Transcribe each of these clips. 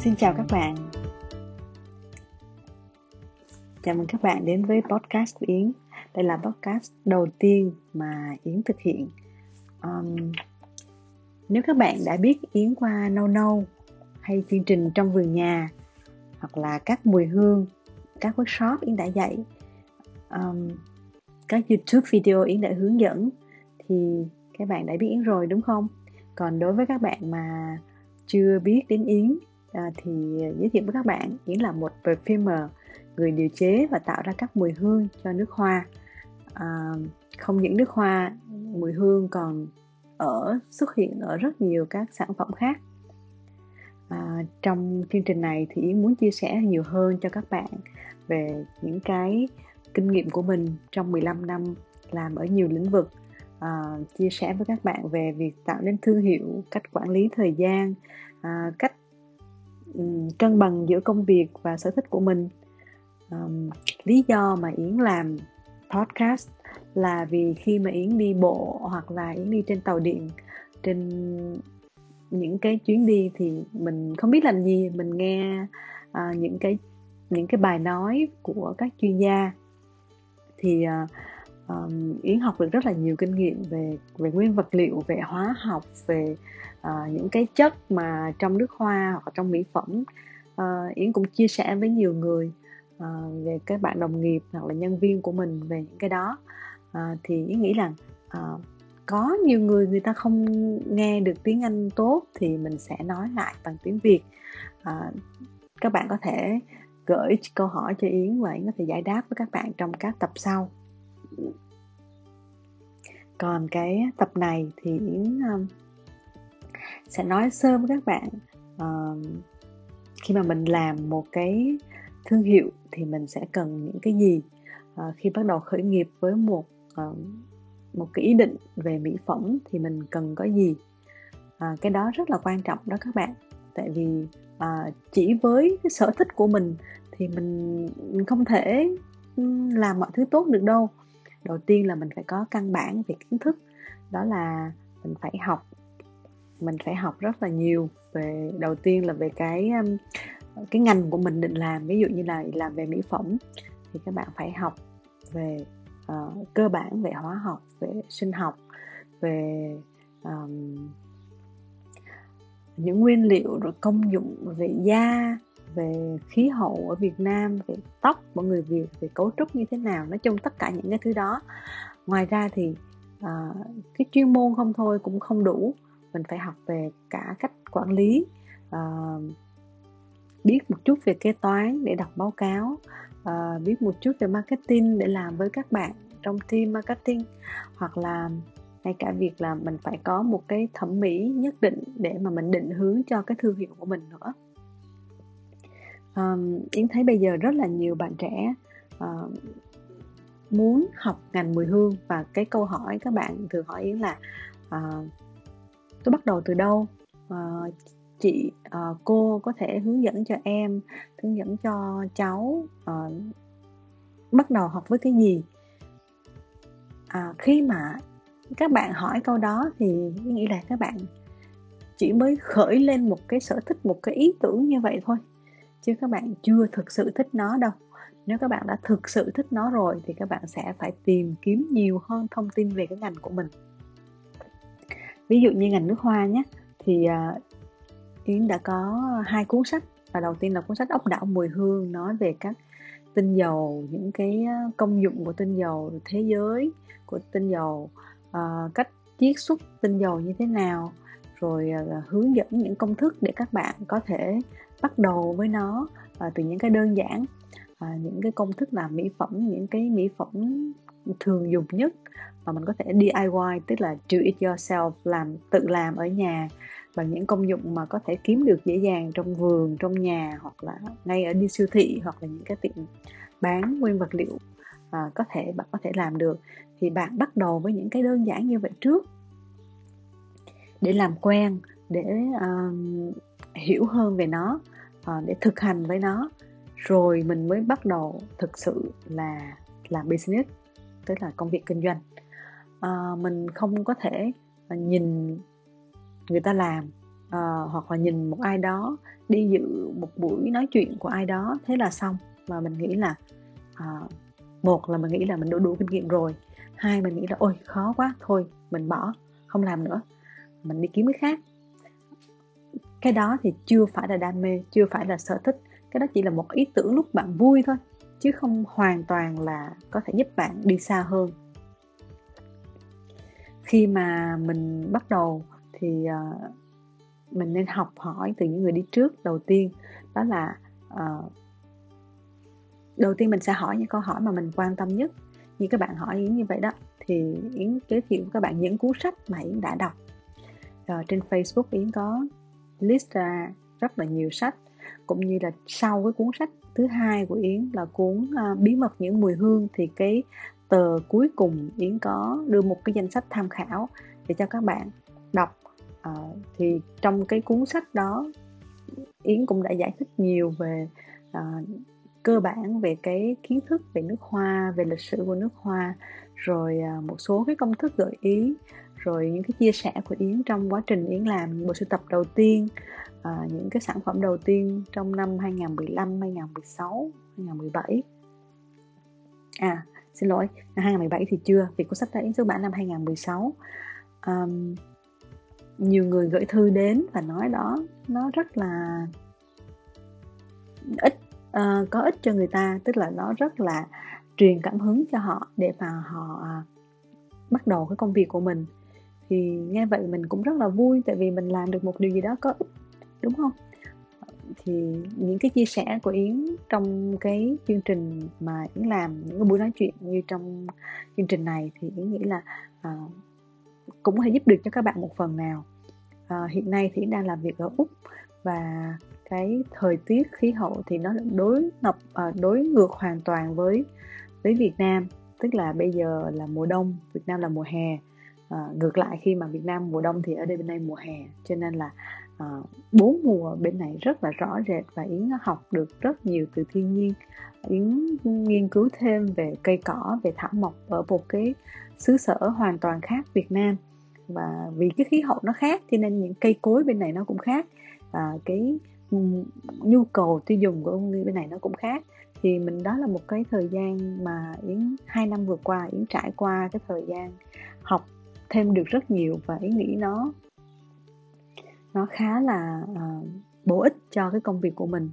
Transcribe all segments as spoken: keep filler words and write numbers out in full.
Xin chào các bạn. Chào mừng các bạn đến với podcast của Yến. Đây là podcast đầu tiên mà Yến thực hiện. um, Nếu các bạn đã biết Yến qua Nono hay chương trình trong vườn nhà, hoặc là các mùi hương, các workshop Yến đã dạy, um, các YouTube video Yến đã hướng dẫn, thì các bạn đã biết Yến rồi đúng không? Còn đối với các bạn mà chưa biết đến Yến à, thì giới thiệu với các bạn, Yến là một perfumer, người điều chế và tạo ra các mùi hương cho nước hoa. À, không những nước hoa, mùi hương còn ở xuất hiện ở rất nhiều các sản phẩm khác. À, trong chương trình này thì Yến muốn chia sẻ nhiều hơn cho các bạn về những cái kinh nghiệm của mình trong mười lăm năm làm ở nhiều lĩnh vực. À, chia sẻ với các bạn về việc tạo nên thương hiệu, cách quản lý thời gian, à, cách um, cân bằng giữa công việc và sở thích của mình. À, lý do mà Yến làm podcast là vì khi mà Yến đi bộ hoặc là Yến đi trên tàu điện, trên những cái chuyến đi thì mình không biết làm gì, mình nghe à, những cái những cái bài nói của các chuyên gia thì à, Um, Yến học được rất là nhiều kinh nghiệm về về nguyên vật liệu, về hóa học, về uh, những cái chất mà trong nước hoa hoặc trong mỹ phẩm. uh, Yến cũng chia sẻ với nhiều người, uh, về các bạn đồng nghiệp hoặc là nhân viên của mình về những cái đó. uh, Thì Yến nghĩ rằng uh, có nhiều người người ta không nghe được tiếng Anh tốt thì mình sẽ nói lại bằng tiếng Việt. uh, Các bạn có thể gửi câu hỏi cho Yến và Yến có thể giải đáp với các bạn trong các tập sau. Còn cái tập này thì Yến um, sẽ nói sơ với các bạn, uh, khi mà mình làm một cái thương hiệu thì mình sẽ cần những cái gì, uh, khi bắt đầu khởi nghiệp với một uh, một cái ý định về mỹ phẩm thì mình cần có gì. Uh, cái đó rất là quan trọng đó các bạn, tại vì uh, chỉ với cái sở thích của mình thì mình không thể làm mọi thứ tốt được đâu. Đầu tiên là mình phải có căn bản về kiến thức, đó là mình phải học mình phải học rất là nhiều về, đầu tiên là về cái cái ngành của mình định làm, ví dụ như là làm về mỹ phẩm thì các bạn phải học về uh, cơ bản về hóa học, về sinh học, về um, những nguyên liệu, rồi công dụng về da, về khí hậu ở Việt Nam, về tóc của người Việt, về cấu trúc như thế nào. Nói chung tất cả những cái thứ đó. Ngoài ra thì à, cái chuyên môn không thôi cũng không đủ. Mình phải học về cả cách quản lý, à, biết một chút về kế toán để đọc báo cáo, à, biết một chút về marketing để làm với các bạn trong team marketing. Hoặc là ngay cả việc là mình phải có một cái thẩm mỹ nhất định để mà mình định hướng cho cái thương hiệu của mình nữa. Um, Yến thấy bây giờ rất là nhiều bạn trẻ uh, muốn học ngành mùi hương, và cái câu hỏi các bạn thường hỏi Yến là uh, tôi bắt đầu từ đâu, uh, chị uh, cô có thể hướng dẫn cho em, hướng dẫn cho cháu uh, bắt đầu học với cái gì. Uh, khi mà các bạn hỏi câu đó thì Yến nghĩ là các bạn chỉ mới khởi lên một cái sở thích, một cái ý tưởng như vậy thôi, chứ các bạn chưa thực sự thích nó đâu. Nếu các bạn đã thực sự thích nó rồi thì các bạn sẽ phải tìm kiếm nhiều hơn thông tin về cái ngành của mình. Ví dụ như ngành nước hoa nhé, thì uh, Yến đã có hai cuốn sách. Và đầu tiên là cuốn sách Ốc Đảo Mùi Hương, nói về các tinh dầu, những cái công dụng của tinh dầu, thế giới của tinh dầu, uh, cách chiết xuất tinh dầu như thế nào, rồi uh, hướng dẫn những công thức để các bạn có thể bắt đầu với nó à, từ những cái đơn giản, à, những cái công thức làm mỹ phẩm, những cái mỹ phẩm thường dùng nhất mà mình có thể D I Y, tức là do it yourself, làm tự làm ở nhà, bằng những công dụng mà có thể kiếm được dễ dàng trong vườn, trong nhà, hoặc là ngay ở đi siêu thị, hoặc là những cái tiệm bán nguyên vật liệu, à, có thể bạn có thể làm được. Thì bạn bắt đầu với những cái đơn giản như vậy trước để làm quen, để uh, hiểu hơn về nó, để thực hành với nó, rồi mình mới bắt đầu thực sự là làm business, tức là công việc kinh doanh. À, mình không có thể nhìn người ta làm uh, hoặc là nhìn một ai đó, đi dự một buổi nói chuyện của ai đó, thế là xong. Và mình nghĩ là uh, một là mình nghĩ là mình đủ đủ kinh nghiệm rồi, hai mình nghĩ là ôi khó quá, thôi mình bỏ, không làm nữa, mình đi kiếm cái khác. Cái đó thì chưa phải là đam mê, chưa phải là sở thích, cái đó chỉ là một ý tưởng lúc bạn vui thôi, chứ không hoàn toàn là có thể giúp bạn đi xa hơn. Khi mà mình bắt đầu thì uh, mình nên học hỏi từ những người đi trước. Đầu tiên đó là uh, đầu tiên mình sẽ hỏi những câu hỏi mà mình quan tâm nhất. Như các bạn hỏi Yến như vậy đó, thì Yến giới thiệu các bạn những cuốn sách mà Yến đã đọc. Rồi trên Facebook Yến có list ra rất là nhiều sách, cũng như là sau cái cuốn sách thứ hai của Yến là cuốn uh, Bí mật những mùi hương, thì cái tờ cuối cùng Yến có đưa một cái danh sách tham khảo để cho các bạn đọc. À, thì trong cái cuốn sách đó Yến cũng đã giải thích nhiều về à, cơ bản về cái kiến thức về nước hoa, về lịch sử của nước hoa, rồi à, một số cái công thức gợi ý, rồi những cái chia sẻ của Yến trong quá trình Yến làm bộ sưu tập đầu tiên, à, những cái sản phẩm đầu tiên trong năm hai không một năm, hai không một sáu, hai không một bảy. À xin lỗi, hai không một bảy thì chưa, vì cuốn sách đã Yến xuất bản năm hai không một sáu. À, nhiều người gửi thư đến và nói đó nó rất là ích, uh, có ích cho người ta, tức là nó rất là truyền cảm hứng cho họ để mà họ bắt đầu cái công việc của mình. Thì nghe vậy mình cũng rất là vui, tại vì mình làm được một điều gì đó có ích, đúng không? Thì những cái chia sẻ của Yến trong cái chương trình mà Yến làm, những cái buổi nói chuyện như trong chương trình này, thì Yến nghĩ là uh, cũng có thể giúp được cho các bạn một phần nào. À, hiện nay thì đang làm việc ở Úc, và cái thời tiết khí hậu thì nó đối ngập đối ngược hoàn toàn với với Việt Nam, tức là bây giờ là mùa đông, Việt Nam là mùa hè. À, ngược lại khi mà Việt Nam mùa đông thì ở đây bên đây mùa hè, cho nên là à, bốn mùa bên này rất là rõ rệt, và Yến học được rất nhiều từ thiên nhiên. Yến nghiên cứu thêm về cây cỏ, về thảo mộc ở một cái xứ sở hoàn toàn khác Việt Nam, và vì cái khí hậu nó khác cho nên những cây cối bên này nó cũng khác, và cái nhu cầu tiêu dùng của ông bên này nó cũng khác. Thì mình đó là một cái thời gian mà Yến hai năm vừa qua Yến trải qua cái thời gian học thêm được rất nhiều, và Yến nghĩ nó nó khá là uh, bổ ích cho cái công việc của mình.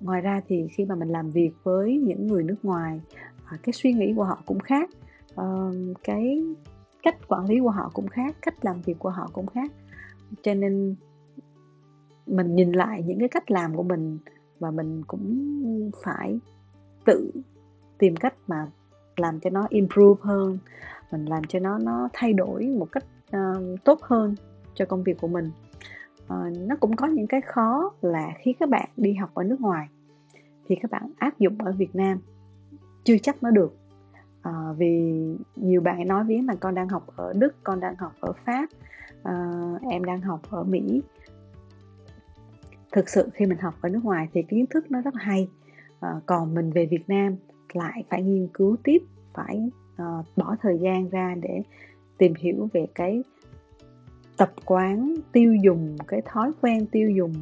Ngoài ra thì khi mà mình làm việc với những người nước ngoài, cái suy nghĩ của họ cũng khác, cái cách quản lý của họ cũng khác, cách làm việc của họ cũng khác, cho nên mình nhìn lại những cái cách làm của mình và mình cũng phải tự tìm cách mà làm cho nó improve hơn, mình làm cho nó nó thay đổi một cách uh, tốt hơn cho công việc của mình. Uh, nó cũng có những cái khó là khi các bạn đi học ở nước ngoài thì các bạn áp dụng ở Việt Nam chưa chắc nó được, à, vì nhiều bạn nói với là con đang học ở Đức, con đang học ở Pháp, à, em đang học ở Mỹ. Thực sự khi mình học ở nước ngoài thì kiến thức nó rất hay, à, còn mình về Việt Nam lại phải nghiên cứu tiếp, phải à, bỏ thời gian ra để tìm hiểu về cái tập quán tiêu dùng, cái thói quen tiêu dùng,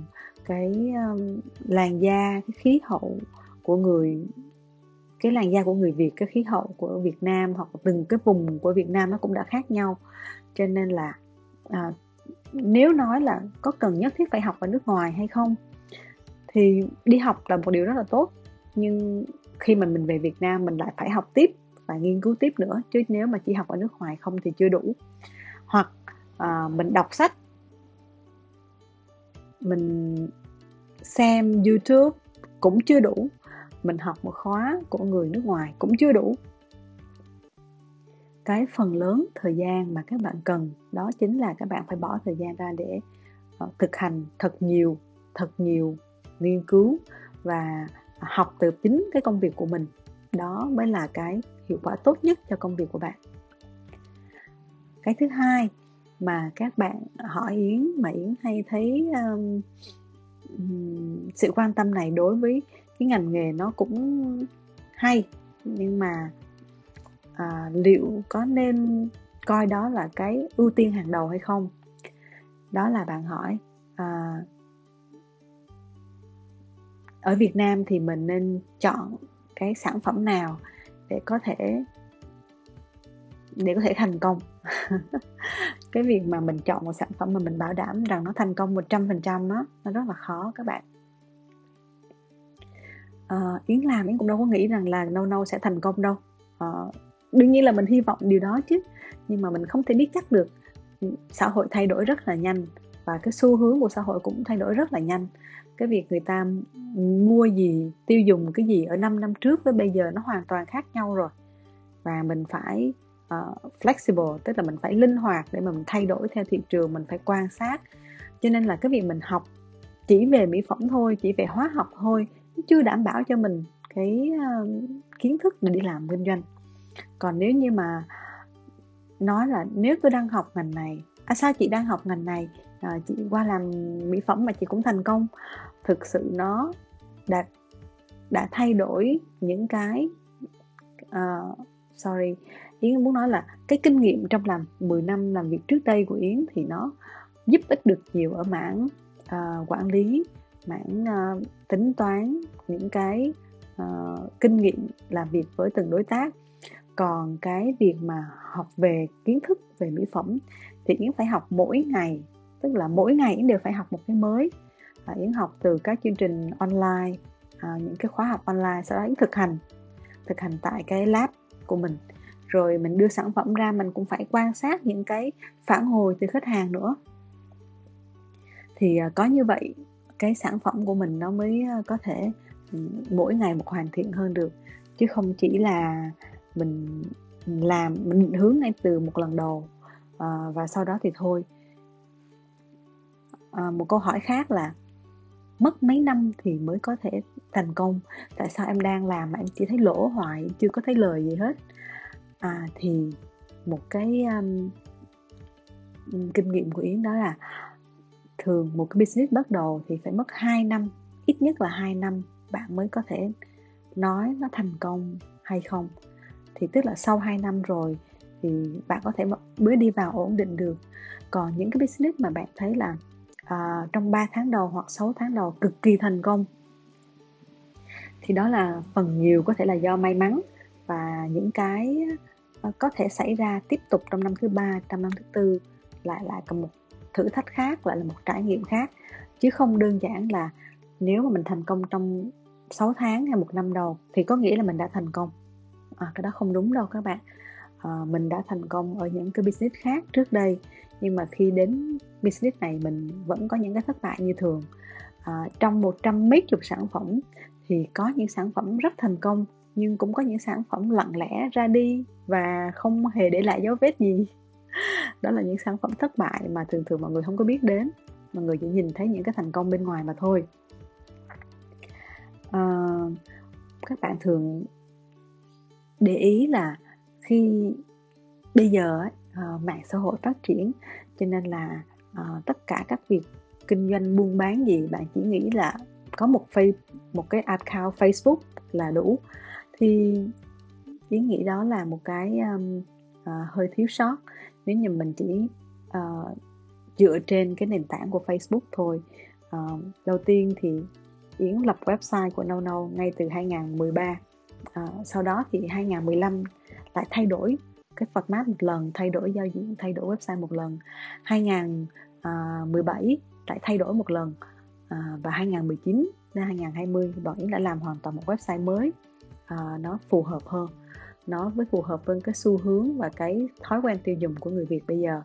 cái um, làn da, cái khí hậu của người cái làn da của người Việt, cái khí hậu của Việt Nam, hoặc từng cái vùng của Việt Nam nó cũng đã khác nhau. Cho nên là à, nếu nói là có cần nhất thiết phải học ở nước ngoài hay không, thì đi học là một điều rất là tốt, nhưng khi mà mình về Việt Nam mình lại phải học tiếp và nghiên cứu tiếp nữa, chứ nếu mà chỉ học ở nước ngoài không thì chưa đủ. Hoặc à, mình đọc sách, mình xem YouTube cũng chưa đủ, mình học một khóa của người nước ngoài cũng chưa đủ. Cái phần lớn thời gian mà các bạn cần đó chính là các bạn phải bỏ thời gian ra để uh, thực hành thật nhiều, thật nhiều nghiên cứu và học từ chính cái công việc của mình. Đó mới là cái hiệu quả tốt nhất cho công việc của bạn. Cái thứ hai mà các bạn hỏi Yến, mà Yến hay thấy um, um, sự quan tâm này đối với cái ngành nghề nó cũng hay, nhưng mà à, liệu có nên coi đó là cái ưu tiên hàng đầu hay không? đó là bạn hỏi à, ở Việt Nam thì mình nên chọn cái sản phẩm nào để có thể để có thể thành công. Cái việc mà mình chọn một sản phẩm mà mình bảo đảm rằng nó thành công một trăm phần trăm á, nó rất là khó các bạn. à, Yến làm Yến cũng đâu có nghĩ rằng là Nono sẽ thành công đâu. à, Đương nhiên là mình hy vọng điều đó chứ, nhưng mà mình không thể biết chắc được. Xã hội thay đổi rất là nhanh và cái xu hướng của xã hội cũng thay đổi rất là nhanh. Cái việc người ta mua gì, tiêu dùng cái gì ở năm năm trước với bây giờ nó hoàn toàn khác nhau rồi. Và mình phải uh, flexible, tức là mình phải linh hoạt để mà mình thay đổi theo thị trường, mình phải quan sát. Cho nên là cái việc mình học chỉ về mỹ phẩm thôi, chỉ về hóa học thôi, chưa đảm bảo cho mình cái uh, kiến thức để đi làm kinh doanh. Còn nếu như mà nói là nếu tôi đang học ngành này, à sao chị đang học ngành này, à, chị qua làm mỹ phẩm mà chị cũng thành công, thực sự nó đã, đã thay đổi những cái uh, sorry Yến muốn nói là cái kinh nghiệm trong làm mười năm làm việc trước đây của Yến thì nó giúp ích được nhiều ở mảng uh, quản lý, mảng uh, tính toán, những cái uh, kinh nghiệm làm việc với từng đối tác. Còn cái việc mà học về kiến thức về mỹ phẩm thì Yến phải học mỗi ngày, tức là mỗi ngày Yến đều phải học một cái mới. à, Yến học từ các chương trình online, à, những cái khóa học online, sau đó Yến thực hành thực hành tại cái lab của mình, rồi mình đưa sản phẩm ra mình cũng phải quan sát những cái phản hồi từ khách hàng nữa. Thì à, có như vậy cái sản phẩm của mình nó mới có thể mỗi ngày một hoàn thiện hơn được, chứ không chỉ là mình làm mình định hướng ngay từ một lần đầu à, và sau đó thì thôi. à, Một câu hỏi khác là mất mấy năm thì mới có thể thành công, tại sao em đang làm mà em chỉ thấy lỗ hoài, chưa có thấy lời gì hết. à, Thì một cái um, kinh nghiệm của Yến đó là thường một cái business bắt đầu thì phải mất hai năm, ít nhất là hai năm bạn mới có thể nói nó thành công hay không. Thì tức là sau hai năm rồi thì bạn có thể mới đi vào ổn định được. Còn những cái business mà bạn thấy là à, trong ba tháng đầu hoặc sáu tháng đầu cực kỳ thành công thì đó là phần nhiều có thể là do may mắn, và những cái có thể xảy ra tiếp tục trong năm thứ ba, trong năm thứ tư lại lại còn một thử thách khác, lại là một trải nghiệm khác, chứ không đơn giản là nếu mà mình thành công trong sáu tháng hay một năm đầu thì có nghĩa là mình đã thành công. À, cái đó không đúng đâu các bạn. à, Mình đã thành công ở những cái business khác trước đây, nhưng mà khi đến business này mình vẫn có những cái thất bại như thường. à, Trong một trăm mấy chục sản phẩm thì có những sản phẩm rất thành công, nhưng cũng có những sản phẩm lặng lẽ ra đi và không hề để lại dấu vết gì. Đó là những sản phẩm thất bại mà thường thường mọi người không có biết đến, mọi người chỉ nhìn thấy những cái thành công bên ngoài mà thôi. à, Các bạn thường để ý là khi bây giờ à, mạng xã hội phát triển, cho nên là à, tất cả các việc kinh doanh buôn bán gì bạn chỉ nghĩ là có một face, một cái account Facebook là đủ. Thì ý nghĩ đó là một cái um, à, hơi thiếu sót. Nếu như mình chỉ à, dựa trên cái nền tảng của Facebook thôi. à, Đầu tiên thì Yến lập website của Nono ngay từ hai không một ba. À, sau đó thì hai không một năm lại thay đổi cái format một lần, thay đổi giao diện, thay đổi website một lần. Hai không một bảy lại thay đổi một lần, à, và hai không một chín đến hai không hai không bọn Yến đã làm hoàn toàn một website mới. à, Nó phù hợp hơn, nó với phù hợp với cái xu hướng và cái thói quen tiêu dùng của người Việt bây giờ.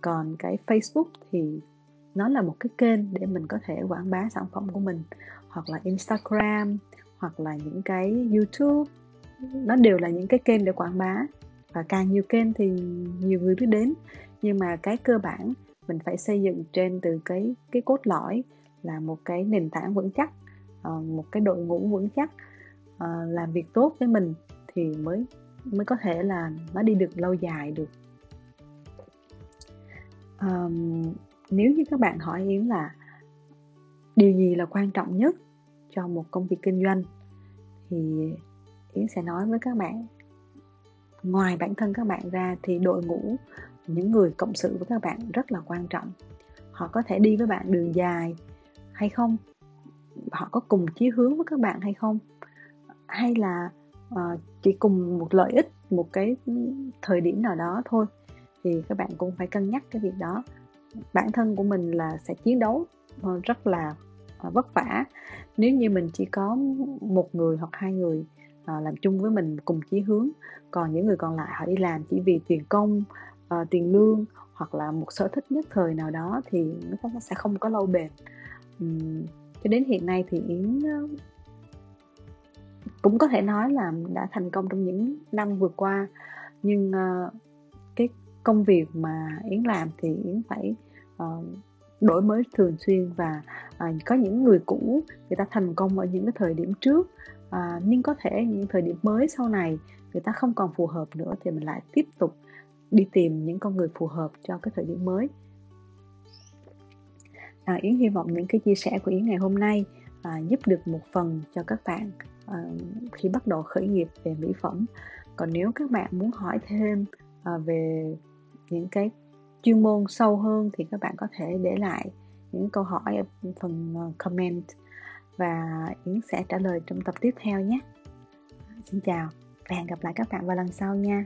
Còn cái Facebook thì nó là một cái kênh để mình có thể quảng bá sản phẩm của mình, hoặc là Instagram, hoặc là những cái YouTube, nó đều là những cái kênh để quảng bá, và càng nhiều kênh thì nhiều người biết đến. Nhưng mà cái cơ bản mình phải xây dựng trên từ cái cái cốt lõi là một cái nền tảng vững chắc, một cái đội ngũ vững chắc làm việc tốt với mình thì mới mới có thể là nó đi được lâu dài được. À, nếu như các bạn hỏi Yến là điều gì là quan trọng nhất cho một công việc kinh doanh thì Yến sẽ nói với các bạn, ngoài bản thân các bạn ra thì đội ngũ, những người cộng sự với các bạn rất là quan trọng. họ có thể đi với bạn đường dài hay không, họ có cùng chí hướng với các bạn hay không, hay là uh, chỉ cùng một lợi ích một cái thời điểm nào đó thôi, thì các bạn cũng phải cân nhắc cái việc đó. Bản thân của mình là sẽ chiến đấu rất là vất vả nếu như mình chỉ có một người hoặc hai người làm chung với mình cùng chí hướng, còn những người còn lại họ đi làm chỉ vì tiền công, tiền lương hoặc là một sở thích nhất thời nào đó thì nó sẽ không có lâu bền. Cho đến hiện nay thì Yến cũng có thể nói là đã thành công trong những năm vừa qua, nhưng cái công việc mà Yến làm thì Yến phải uh, đổi mới thường xuyên, và uh, có những người cũ người ta thành công ở những cái thời điểm trước, uh, nhưng có thể những thời điểm mới sau này người ta không còn phù hợp nữa thì mình lại tiếp tục đi tìm những con người phù hợp cho cái thời điểm mới. Uh, Yến hy vọng những cái chia sẻ của Yến ngày hôm nay uh, giúp được một phần cho các bạn uh, khi bắt đầu khởi nghiệp về mỹ phẩm. Còn nếu các bạn muốn hỏi thêm uh, về những cái chuyên môn sâu hơn thì các bạn có thể để lại những câu hỏi ở phần comment và Yến sẽ trả lời trong tập tiếp theo nhé. Xin chào và hẹn gặp lại các bạn vào lần sau nha.